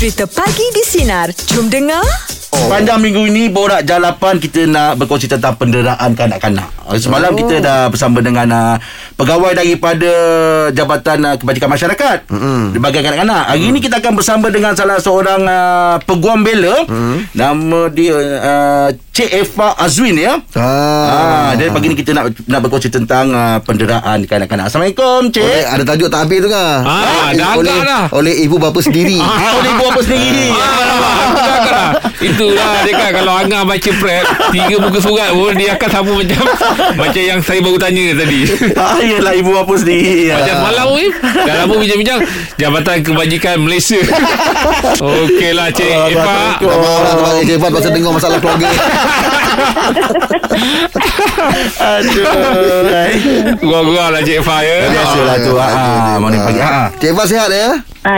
Cerita Pagi di Sinar. Jom dengar. Pada minggu ini Borak Jalapan, kita nak berkongsi tentang penderaan kanak-kanak. Semalam kita dah bersama dengan pegawai daripada Jabatan Kebajikan Masyarakat bagian kanak-kanak. Hari ini kita akan bersama dengan salah seorang peguam bela. Nama dia Cik Effa Azwin, ya. Dan pagi ni kita nak berkongsi tentang penderaan kanak-kanak. Assalamualaikum, Cik. Ada tajuk tak habis tu kan? Oleh ibu bapa sendiri. Oleh ibu bapa sendiri. Itulah dia kan. Kalau Angah baca prep 3 buku surat pun dia akan sama macam yang saya baru tanya tadi. Yelah, ibu apa sendiri. Macam malam ni dah lama bincang-bincang Jabatan Kebajikan Malaysia. Okey lah, Cik Effa. Cik Effa pasal dengar masalah keluarga. Aduh, gurau lah Cik Effa, ya. Biasalah tu. Morning pagi. Cik Effa sihat, ya?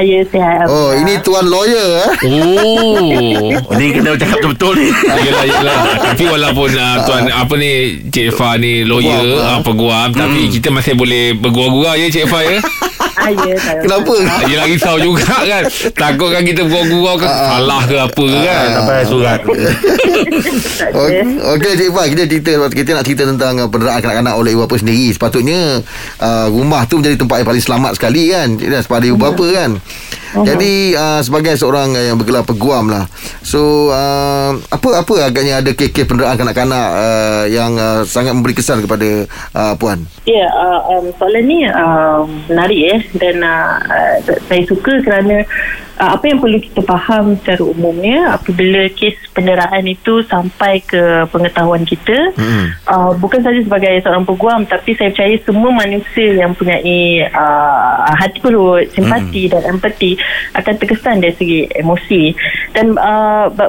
Ya, sihat. Oh, ini tuan lawyer. Ni kena cakap betul-betul ni. Yelah. Tapi walaupun tuan apa ni, Cik Effa ni lawyer, peguam, tapi kita masih boleh bergurau-gurau, ya, Cik Effa, ya. Kenapa? Yelah, risau juga kan. Takut kan kita bergurau-gurau kan salah ke apa kan. Tak payah surat. Okey, Cik Effa, kita nak cerita tentang penderaan kanak-kanak oleh ibu bapa sendiri. Sepatutnya rumah tu menjadi tempat yang paling selamat sekali kan, kepada ibu bapa kan. Jadi sebagai seorang yang bergelar peguam lah, so apa agaknya ada kes-kes penderaan kanak-kanak yang sangat memberi kesan kepada puan? Ya, soalan ni menarik dan saya suka kerana apa yang perlu kita faham secara umumnya, apabila kes penderaan itu sampai ke pengetahuan kita, bukan saja sebagai seorang peguam, tapi saya percaya semua manusia yang mempunyai hati perut, simpati dan empati akan terkesan dari segi emosi. Dan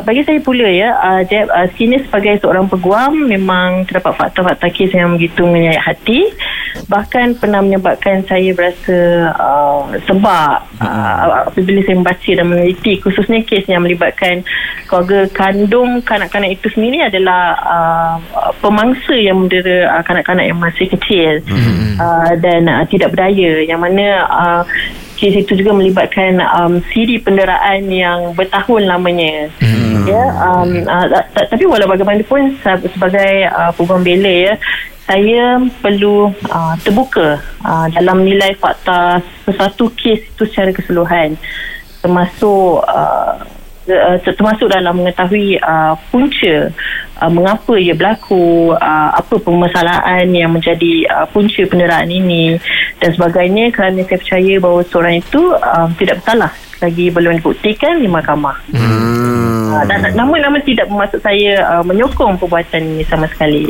bagi saya pula, ya, Jep, sini sebagai seorang peguam memang terdapat fakta-fakta kes yang begitu menyayat hati, bahkan pernah menyebabkan saya berasa sebab apabila saya membaca dan meneliti, khususnya kes yang melibatkan keluarga kandung kanak-kanak itu sendiri adalah pemangsa yang mendera kanak-kanak yang masih kecil dan tidak berdaya, yang mana kes itu juga melibatkan siri penderaan yang bertahun lamanya. Ya, tapi walau bagaimanapun sebagai peguam bela, ya, saya perlu terbuka dalam nilai fakta sesuatu kes itu secara keseluruhan, termasuk dalam mengetahui punca mengapa ia berlaku, apa permasalahan yang menjadi punca penderaan ini dan sebagainya, kerana saya percaya bahawa seorang itu tidak bersalah lagi belum dibuktikan di mahkamah. Dan namun tidak bermaksud saya menyokong perbuatan ini sama sekali.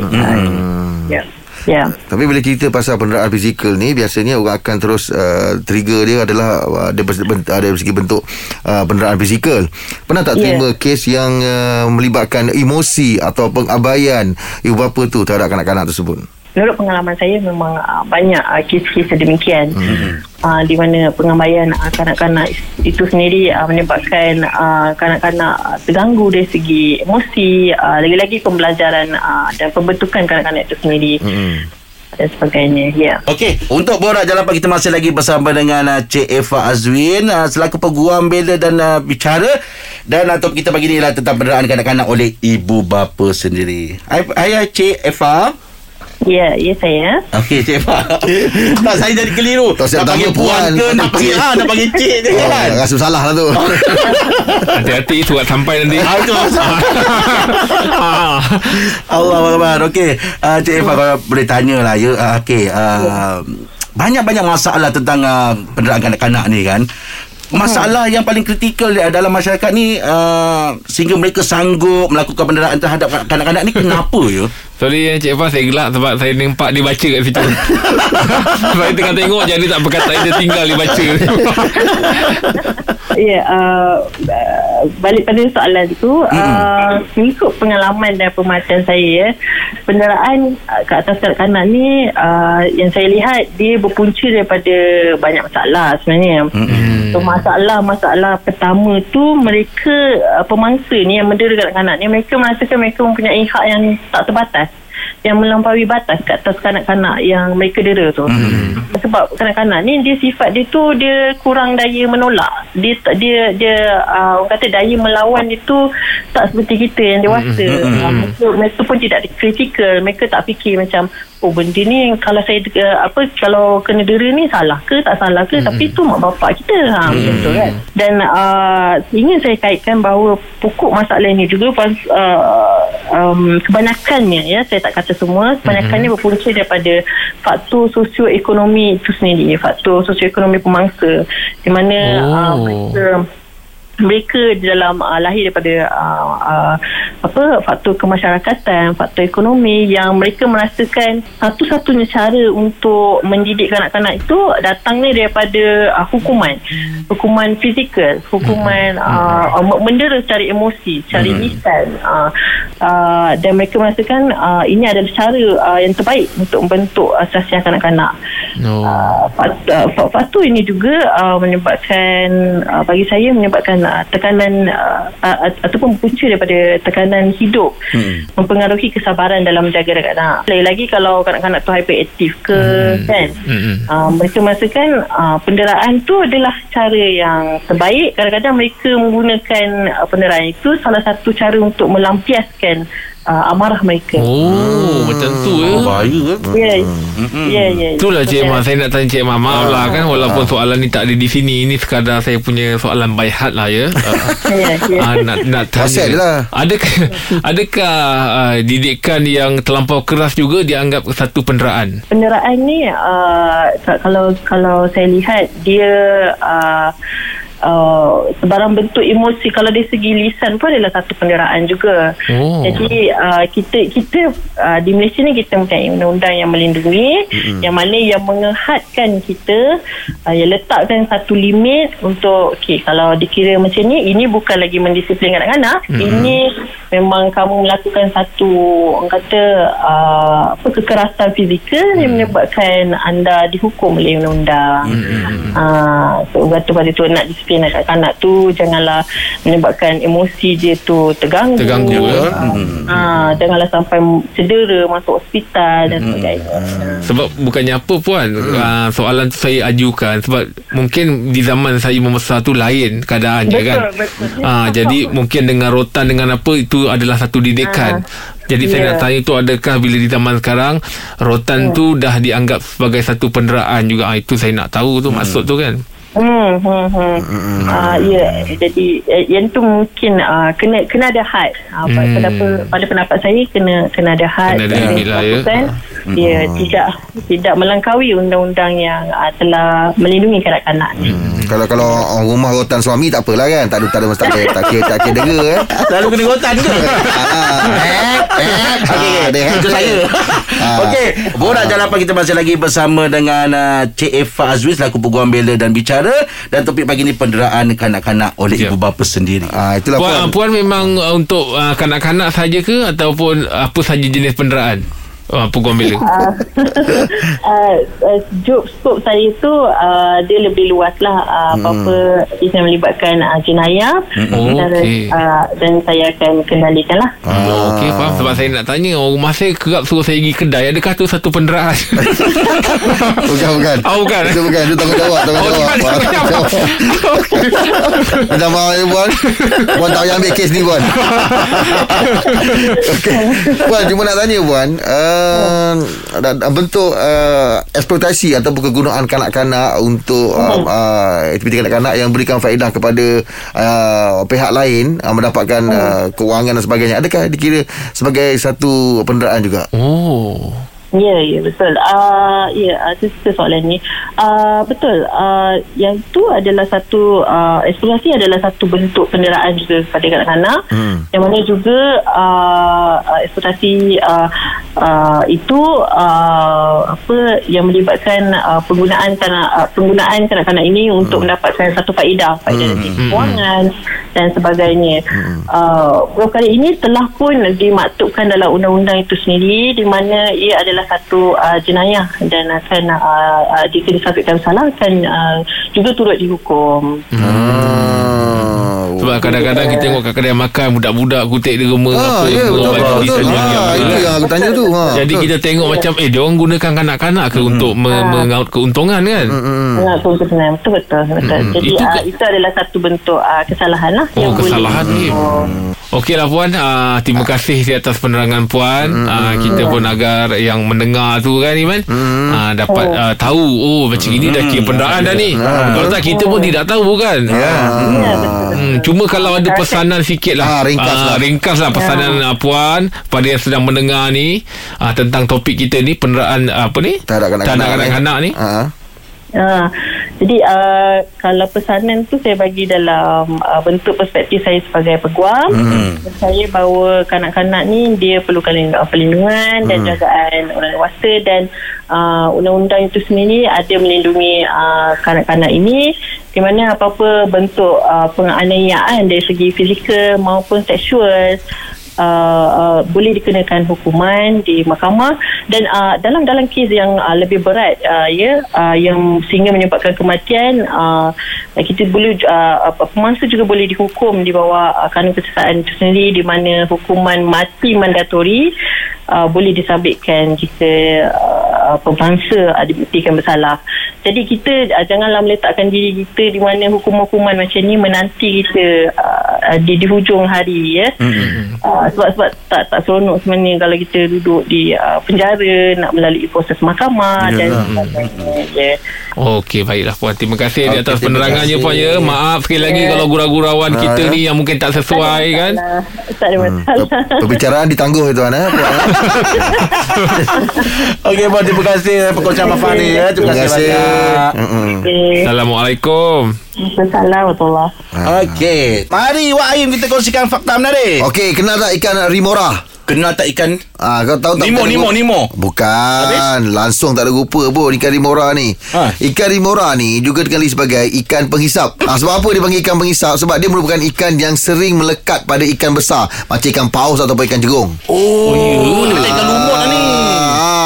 Tapi bila cerita pasal penderaan fizikal ni, biasanya orang akan terus trigger dia adalah dari segi bentuk penderaan fizikal. Pernah tak terima kes yang melibatkan emosi atau pengabaian ibu bapa tu terhadap kanak-kanak tersebut? Menurut pengalaman saya memang banyak kes-kes demikian, di mana pengabaian kanak-kanak itu sendiri menyebabkan kanak-kanak terganggu dari segi emosi, lagi-lagi pembelajaran dan pembentukan kanak-kanak itu sendiri dan sebagainya. Okey, untuk Borak Jalapan kita masih lagi bersama dengan Cik Effa Azwin selaku peguam bela dan bicara, dan topik kita pagi ni ialah tentang penderaan kanak-kanak oleh ibu bapa sendiri. Hai Cik Effa. Ya, saya. Okey, Cik Effa. Tak, saya jadi keliru. Nak panggil puan ke, nak panggil cik je kan. Rasa salah lah tu. Hati-hati surat sampai nanti. Itu masalah. Allah Akbar. Okey, Cik Effa, kalau boleh tanya lah, ya. Okey, banyak-banyak masalah tentang penderaan kanak-kanak ni kan. Masalah yang paling kritikal dalam masyarakat ni, sehingga mereka sanggup melakukan penderaan terhadap kanak-kanak ni, kenapa ya? Sorry ya, Cik Effa, saya gelak sebab saya nampak dia baca kat situ. Saya tengah tengok je dia tak berkataan, dia tinggal dia baca. Balik pada soalan tu, mengikut pengalaman dan pemerhatian saya, penderaan ke atas kanak-kanak ni yang saya lihat dia berpunca daripada banyak masalah sebenarnya. So, masalah pertama tu, mereka pemangsa ni yang mendera kanak-kanak ni, mereka merasakan mereka mempunyai hak yang tak terbatas yang melampaui batas kat atas kanak-kanak yang mereka dera tu. Sebab kanak-kanak ni dia sifat dia tu dia kurang daya menolak. Dia orang kata daya melawan dia tu tak seperti kita yang dewasa. Mereka pun tidak kritikal, mereka tak fikir macam oh benda ni kalau saya kalau kena dera ni salah ke tak salah ke, tapi tu mak bapak kita macam tu kan. Dan ingin saya kaitkan bahawa pokok masalah ni juga kebanyakannya ya, saya tak kata semua, kebanyakannya berpunca daripada faktor sosioekonomi itu sendiri, faktor sosioekonomi pemangsa di mana mereka dalam lahir daripada faktor kemasyarakatan, faktor ekonomi yang mereka merasakan satu-satunya cara untuk mendidik kanak-kanak itu datangnya daripada hukuman fizikal, hukuman mendera secara emosi, secara lisan, dan mereka merasakan ini adalah cara yang terbaik untuk membentuk sasian kanak-kanak. Faktor ini juga menyebabkan bagi saya menyebabkan tekanan ataupun punca daripada tekanan hidup mempengaruhi kesabaran dalam menjaga kanak-kanak. Lagi-lagi kalau kanak-kanak tu hyperaktif ke kan, mereka merasakan penderaan tu adalah cara yang terbaik. Kadang-kadang mereka menggunakan penderaan itu salah satu cara untuk melampiaskan amarah mereka. Macam tu ya. Bahaya kan. Ya. Itulah Cik Mah, saya nak tanya Cik Mah. Maaf lah kan, walaupun soalan ni tak ada di sini, ini sekadar saya punya soalan by heart lah ya. Nak tanya lah. Adakah didikan yang terlampau keras juga dianggap satu penderaan? Penderaan ni kalau saya lihat dia sebarang bentuk emosi, kalau dari segi lisan pun adalah satu penderaan juga. Jadi kita di Malaysia ni kita mempunyai undang-undang yang melindungi, yang mana yang mengehadkan kita, yang letakkan satu limit untuk kalau dikira macam ni, ini bukan lagi mendisiplin kanak-kanak, ini memang kamu melakukan satu orang kata kekerasan fizikal yang menyebabkan anda dihukum oleh undang-undang. So orang kata pada tu nak disiplin kanak-kanak tu janganlah menyebabkan emosi dia tu terganggu ya. Janganlah sampai cedera masuk hospital dan sebagainya. Sebab bukannya apa puan, soalan tu saya ajukan sebab mungkin di zaman saya membesar tu lain keadaannya kan. Jadi mungkin dengan rotan dengan apa itu adalah satu didikan. Jadi saya nak tanya tu, adakah bila di zaman sekarang rotan tu dah dianggap sebagai satu penderaan juga? Itu saya nak tahu tu maksud tu kan. Jadi yang tu mungkin kena ada had. Pada pendapat saya kena ada had. Tidak melangkaui undang-undang yang telah melindungi kanak-kanak ni. Kalau rumah rotan suami tak apalah kan, tak ada masalah, tak kira dera kan. Lalu kena rotan ke? Itu saya. Okey, Borak Jalapan kita masih lagi bersama dengan Cik Effa Azwin selaku peguam bela dan bicara, dan topik pagi ni penderaan kanak-kanak oleh ibu bapa sendiri. Itulah puan memang untuk kanak-kanak saja ke ataupun apa saja jenis penderaan? Peguam bela skop saya tu dia lebih luas lah, apa-apa dia melibatkan jenayah dan saya akan kendalikan lah. Okey, faham. Sebab saya nak tanya, rumah saya kerap suruh saya pergi kedai, adakah tu satu penderaan? Bukan. Bukan. Itu tanggungjawab. Ada mahu Puan tak payah ambil kes ni Puan. Puan cuma nak tanya Puan, bentuk eksploitasi atau kegunaan kanak-kanak untuk aktiviti kanak-kanak yang berikan faedah kepada pihak lain mendapatkan kewangan dan sebagainya, adakah dikira sebagai satu penderaan juga? Ya, betul. Itu soalan ni. Betul. Yang tu adalah satu, eksplorasi adalah satu bentuk penderaan juga kepada kanak-kanak. Yang mana juga eksplorasi itu yang melibatkan penggunaan kanak-kanak ini untuk mendapatkan satu faedah dari kewangan dan sebagainya. Perkara ini telah pun dimaktubkan dalam undang-undang itu sendiri, di mana ia adalah satu jenayah dan akan jika disabitkan salah akan juga turut dihukum. Sebab kadang-kadang kita tengok kadang-kadang makan budak-budak kutip di rumah apa itu yang aku tanya tu. Jadi kita tengok macam dia orang gunakan kanak-kanak ke untuk mengaut keuntungan kan. Mengaut keuntungan betul. Jadi itu adalah satu bentuk kesalahan lah. Oh, kesalahan ni. Okey lah Puan, terima kasih atas penerangan Puan. Kita pun agar yang mendengar tu kan Iman dapat tahu macam ini dah kira penderaan dah ni. Kalau tak kita pun tidak tahu kan. Cuma kalau ada pesanan sikit lah, ringkaslah pesanan Puan pada yang sedang mendengar ni tentang topik kita ni, penderaan apa ni, terhadap kanak-kanak ni. Jadi kalau pesanan tu saya bagi dalam bentuk perspektif saya sebagai peguam. Saya bawa kanak-kanak ni dia perlukan perlindungan dan jagaan orang dewasa, dan undang-undang itu sendiri ada melindungi kanak-kanak ini, di mana apa-apa bentuk penganiayaan dari segi fizikal maupun seksual boleh dikenakan hukuman di mahkamah. Dan dalam kes yang lebih berat yang sehingga menyebabkan kematian, kita boleh pemangsa juga boleh dihukum di bawah kanun kesesaan itu sendiri, di mana hukuman mati mandatori boleh disabitkan jika pemangsa dibuktikan bersalah. Jadi kita janganlah meletakkan diri kita di mana hukuman-hukuman macam ni menanti kita di hujung hari ya. Sebab tak seronok sebenarnya kalau kita duduk di penjara nak melalui proses mahkamah dan sebagainya. Okey, baiklah Puan, terima kasih di atas penerangannya Puan ya. Maaf sekali lagi kalau gurau-gurauan kita ni yang mungkin tak sesuai kan. Tak ada masalah. Perbicaraan ditangguh tuan eh. Okey Puan, terima kasih perkongsian Puan Fani ya. Terima kasih. Assalamualaikum. Assalamualaikum. Okey, mari Wahim kita kongsikan fakta menarik. Okey, kenal tak ikan rimora? Kenal tak ikan? Kau tahu tak? Nemo. Bukan. Habis? Langsung tak ada rupa pun ikan rimora ni. Ikan rimora ni juga dikenali sebagai ikan penghisap. Sebab apa dia panggil ikan penghisap? Sebab dia merupakan ikan yang sering melekat pada ikan besar, macam ikan paus atau ikan jerung. Dia kata ikan lumut ni.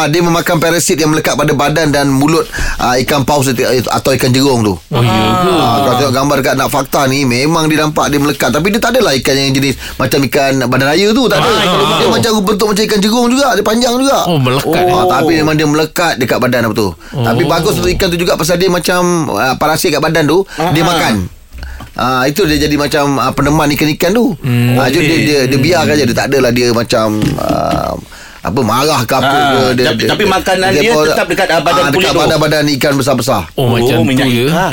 Dia memakan parasit yang melekat pada badan dan mulut ikan paus atau ikan jerung tu. Kalau tengok gambar dekat nak fakta ni, memang dia nampak dia melekat, tapi dia tak adalah ikan yang jenis macam ikan badan raya tu, tak ada. Dia macam bentuk macam ikan jerung juga, dia panjang juga. Melekat. Tapi memang dia melekat dekat badan apa tu. Tapi bagus untuk ikan tu juga, pasal dia macam parasit kat badan tu, dia makan. Itu dia jadi macam peneman ikan-ikan tu. Dia biarkan je, dia tak adalah dia macam apa marah ke apa ke, tapi makanan dia tetap dekat badan kulit tu, dekat badan ikan besar-besar. Macam minyak tu ya.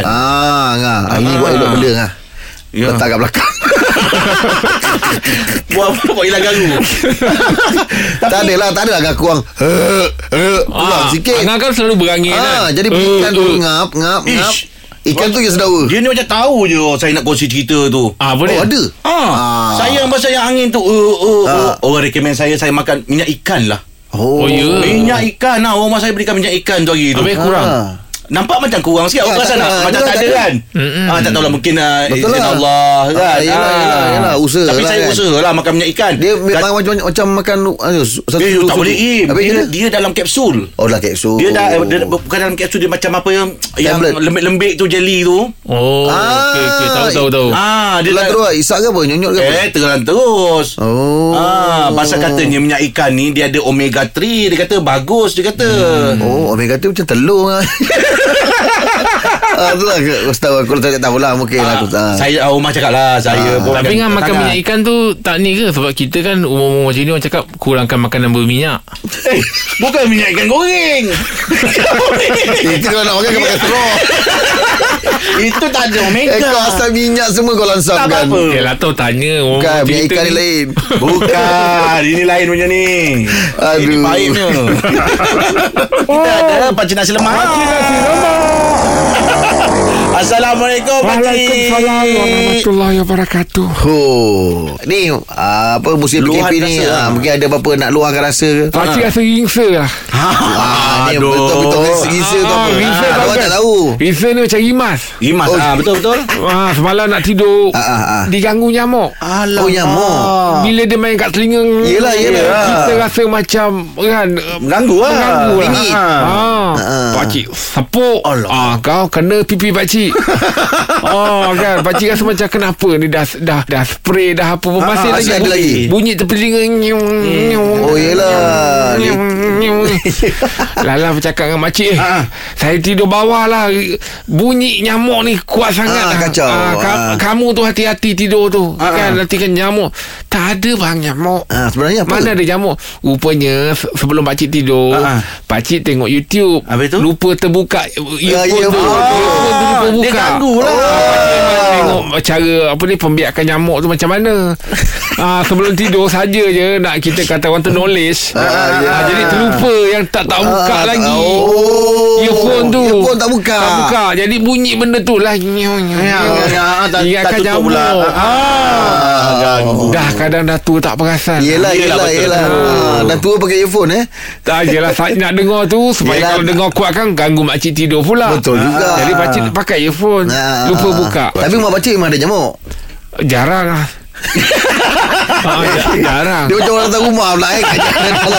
Ini buat elok benda letak kat belakang. Buat hilang garu. Tak adalah gaku orang. Kurang sikit. Angah kan selalu berangin kan. Jadi ikan tu ngap. Ikan tu je sedawa. Dia ni macam tahu je saya nak kongsi cerita tu. Ada. Saya yang pasal yang angin tu. Orang recommend saya makan minyak ikan lah. Minyak ikan lah. Orang saya berikan minyak ikan tu hari tu. Habis kurang. Nampak macam kurang sikit. Orang rasa macam tak ada kan. Tak tahulah, mungkin insyaAllah kan. Yelah usaha. Tapi saya usaha lah makan minyak ikan. Dia macam makan tak boleh im. Dia dalam kapsul. Dalam kapsul. Dia bukan dalam kapsul, dia macam apa yang lembik tu, jelly tu. Okay. Tahu. Telan terus isak ke apa? Nyonyot ke apa? Telan terus. Pasal katanya minyak ikan ni dia ada omega 3. Dia kata bagus. Dia kata omega 3 macam telur lah. Itulah ustaz aku tak tahulah, mungkin aku tak. Saya rumah cakap lah saya. Tapi dengan makan minyak ikan tu tak ni ke, sebab kita kan umur-umur macam ni orang cakap kurangkan makanan berminyak. Bukan minyak ikan goreng. Itu kalau nak makan kau makan teruk. Itu tak ada omega. Kau asal minyak semua kau lansamkan. Yalah tahu tanya. Bukan minyak ikan ni lain. Bukan. Ini lain punya ni. Ini pahitnya. Kita ada pakcik nasi lemak. Assalamualaikum. Waalaikumsalam warahmatullahi wabarakatuh. Ni apa musim PKP ni mungkin ada apa-apa nak luahkan rasa ke? Pakcik rasa ringsa lah. Ni betul-betul ringsa tu apa? Orang tak tahu. Ringsa ni macam rimas. Rimas betul-betul. Semalam nak tidur diganggu nyamuk. Nyamuk. Bila dia main kat telinga. Yelah. Kita rasa macam kan mengganggu lah. Ringit. pakcik sapuk, kau kena pipi pakcik. Kan pakcik rasa macam kenapa ni, dah spray dah apa pun masih lagi bunyi terpelinga. Oh yelah, Lala bercakap dengan makcik, saya tidur bawah lah, bunyi nyamuk ni kuat sangat lah. Kacau. Kamu tu hati-hati tidur tu, kan nanti kan nyamuk. Tak ada bang nyamuk. Sebenarnya apa? Mana ada nyamuk? Rupanya sebelum pakcik tidur, pakcik tengok YouTube, lupa terbuka earphone tu, dia ganggu lah. Tengok cara apa ni pembiakan nyamuk tu macam mana. Sebelum tidur saja je nak kita kata orang tu knowledge. Jadi terlupa yang tak buka lagi. Earphone tu. Earphone tak buka. Jadi bunyi benda tu lah. Ingatkan nyamuk. Dah kadang dah tua tak perasan. Yelah. Dah tua pakai earphone tak jelah nak dengar tu supaya yelah, kalau dengar kuat kan ganggu makcik tidur pula. Betul juga. Jadi pakcik pakai earphone, lupa buka. Tapi mak pakcik memang ada nyamuk. Jarang lah. Jarang. Dia macam orang datang rumah pula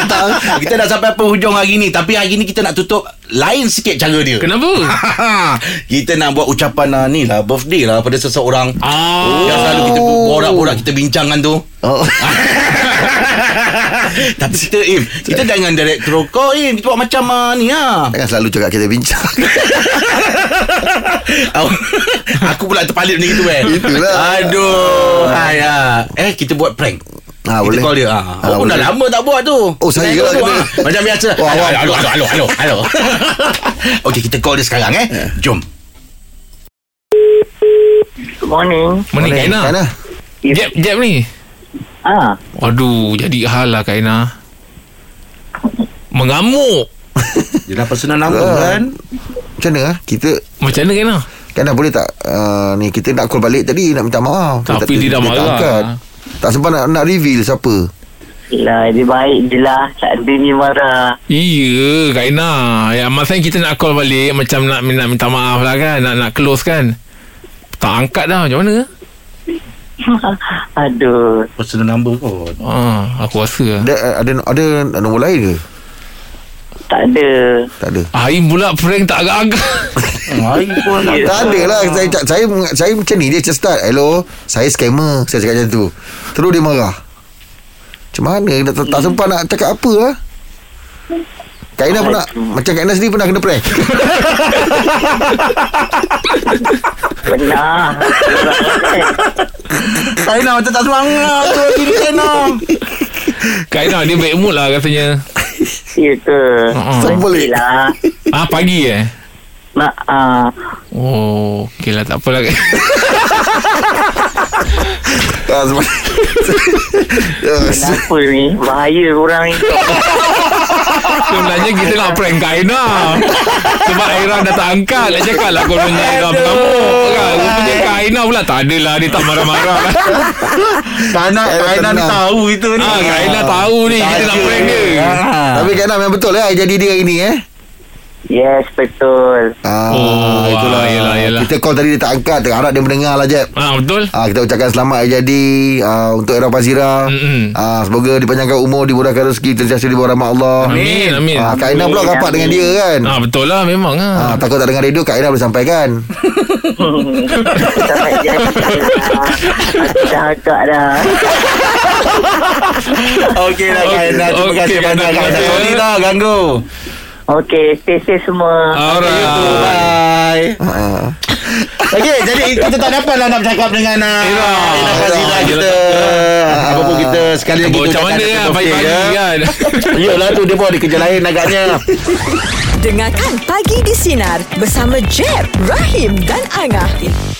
datang. Kita dah sampai penghujung hari ni, tapi hari ni kita nak tutup lain sikit cara dia. Kenapa? Kita nak buat ucapan ni lah, birthday lah pada seseorang yang selalu kita borak-borak, kita bincangkan tu. Tapi kita kita jangan direct rokok, kita buat macam ni lah. Jangan selalu cakap kita bincang. Aku pula terpalit macam itu Itulah. Aduh. Kita buat prank. Kita boleh call dia. Pun dah lama tak buat tu. Saya lah tu, macam biasa. Hello. Okey, kita call dia sekarang Jom. Good morning. Morning Kak Aina. Jep ni. Aduh, jadi hal lah Kak Aina. Mengamuk. Dia dah personal nama kan. Macam mana kita? Macam mana Kak Aina? Kak Aina boleh tak ni kita nak call balik tadi nak minta maaf. Tapi dia dah marah. Tak sempat nak reveal siapa. Yelah, dia baik je lah. Tak ada ni marah. Iya Kak Aina, maksudnya kita nak call balik macam nak minta maaf lah kan, nak close kan. Tak angkat dah, macam mana? Aduh, personal number pun aku rasa ada nombor lain ke? Tak ada. Aim pula prank tak agak-agak. Tak ada lah. Saya macam ni, dia just start, hello, saya scammer, saya cakap macam tu. Terus dia marah. Macam mana? Tak sempat nak cakap apa lah. Kak Aina pernah, macam Kak Aina sendiri pernah kena prank? Pernah. Kak Aina macam tak semangat tu diri Kak Aina. Kak Aina dia baik mood lah katanya. Ya ke? Boleh lah. Pagi oh, okey lah, tak apalah. Kenapa ni? Bahaya orang ni. Sebenarnya kita nak prank Kak Aina sebab Aira dah tak angkat. Nak cakap lah korang punya Aira berkamuk kan. Rupanya Kak Aina pula tak adalah, dia tak marah-marah. Kak Aina ni tahu itu ni. Kak Aina tahu ni kita nak prank dia. Tapi Kak Aina memang betul lah jadi dia ini. Yes, betul. Itulah. Yelah. Kita call tadi dia tak angkat. Harap dia mendengar lah Jeb. Betul. Kita ucapkan selamat jadi untuk Aira Fazira. Semoga dipanjangkan umur, dimurahkan rezeki, tersiasa di bawah rahmat Allah. Amin. Kak Aina pula rapat dengan dia kan. Betul lah, memang takut tak dengar radio, Kak Aina boleh sampaikan. Tak jadi. Dah agak dah. Okey lah Kak Aina. Terima kasih banyak Kak Aina. Sorry lah ganggu. Okey, stay safe semua. Alright, bye. Okey, jadi kita tak dapatlah nak bercakap dengan Aira. Aira kita. Apa pun kita sekali lagi macam mana pagi-pagi kan. Iyalah tu, dia pun ada kerja lain agaknya. Dengarkan Pagi di Sinar bersama Jep, Rahim dan Angah.